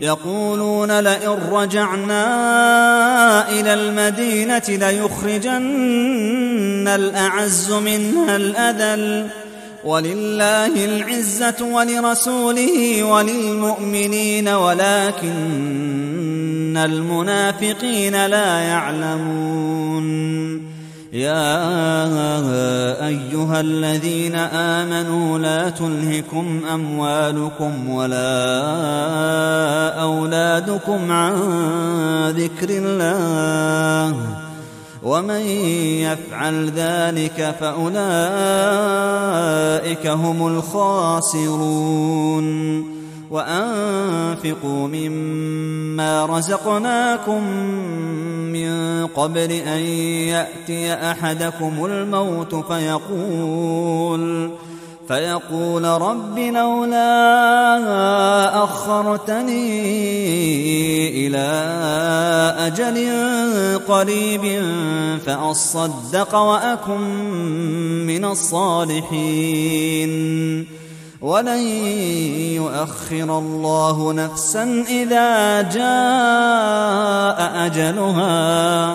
يقولون لئن رجعنا إلى المدينة ليخرجن الأعز منها الأذل ولله العزة ولرسوله وللمؤمنين ولكن المنافقين لا يعلمون يا أيها الذين آمنوا لا تلهكم أموالكم ولا أولادكم عن ذكر الله ومن يفعل ذلك فأولئك هم الخاسرون وأنفقوا مما رزقناكم من قبل أن يأتي أحدكم الموت فيقول رب لولا أخرتني إلى أجل قريب فأصدق وأكن من الصالحين ولن يؤخر الله نفسا إذا جاء أجلها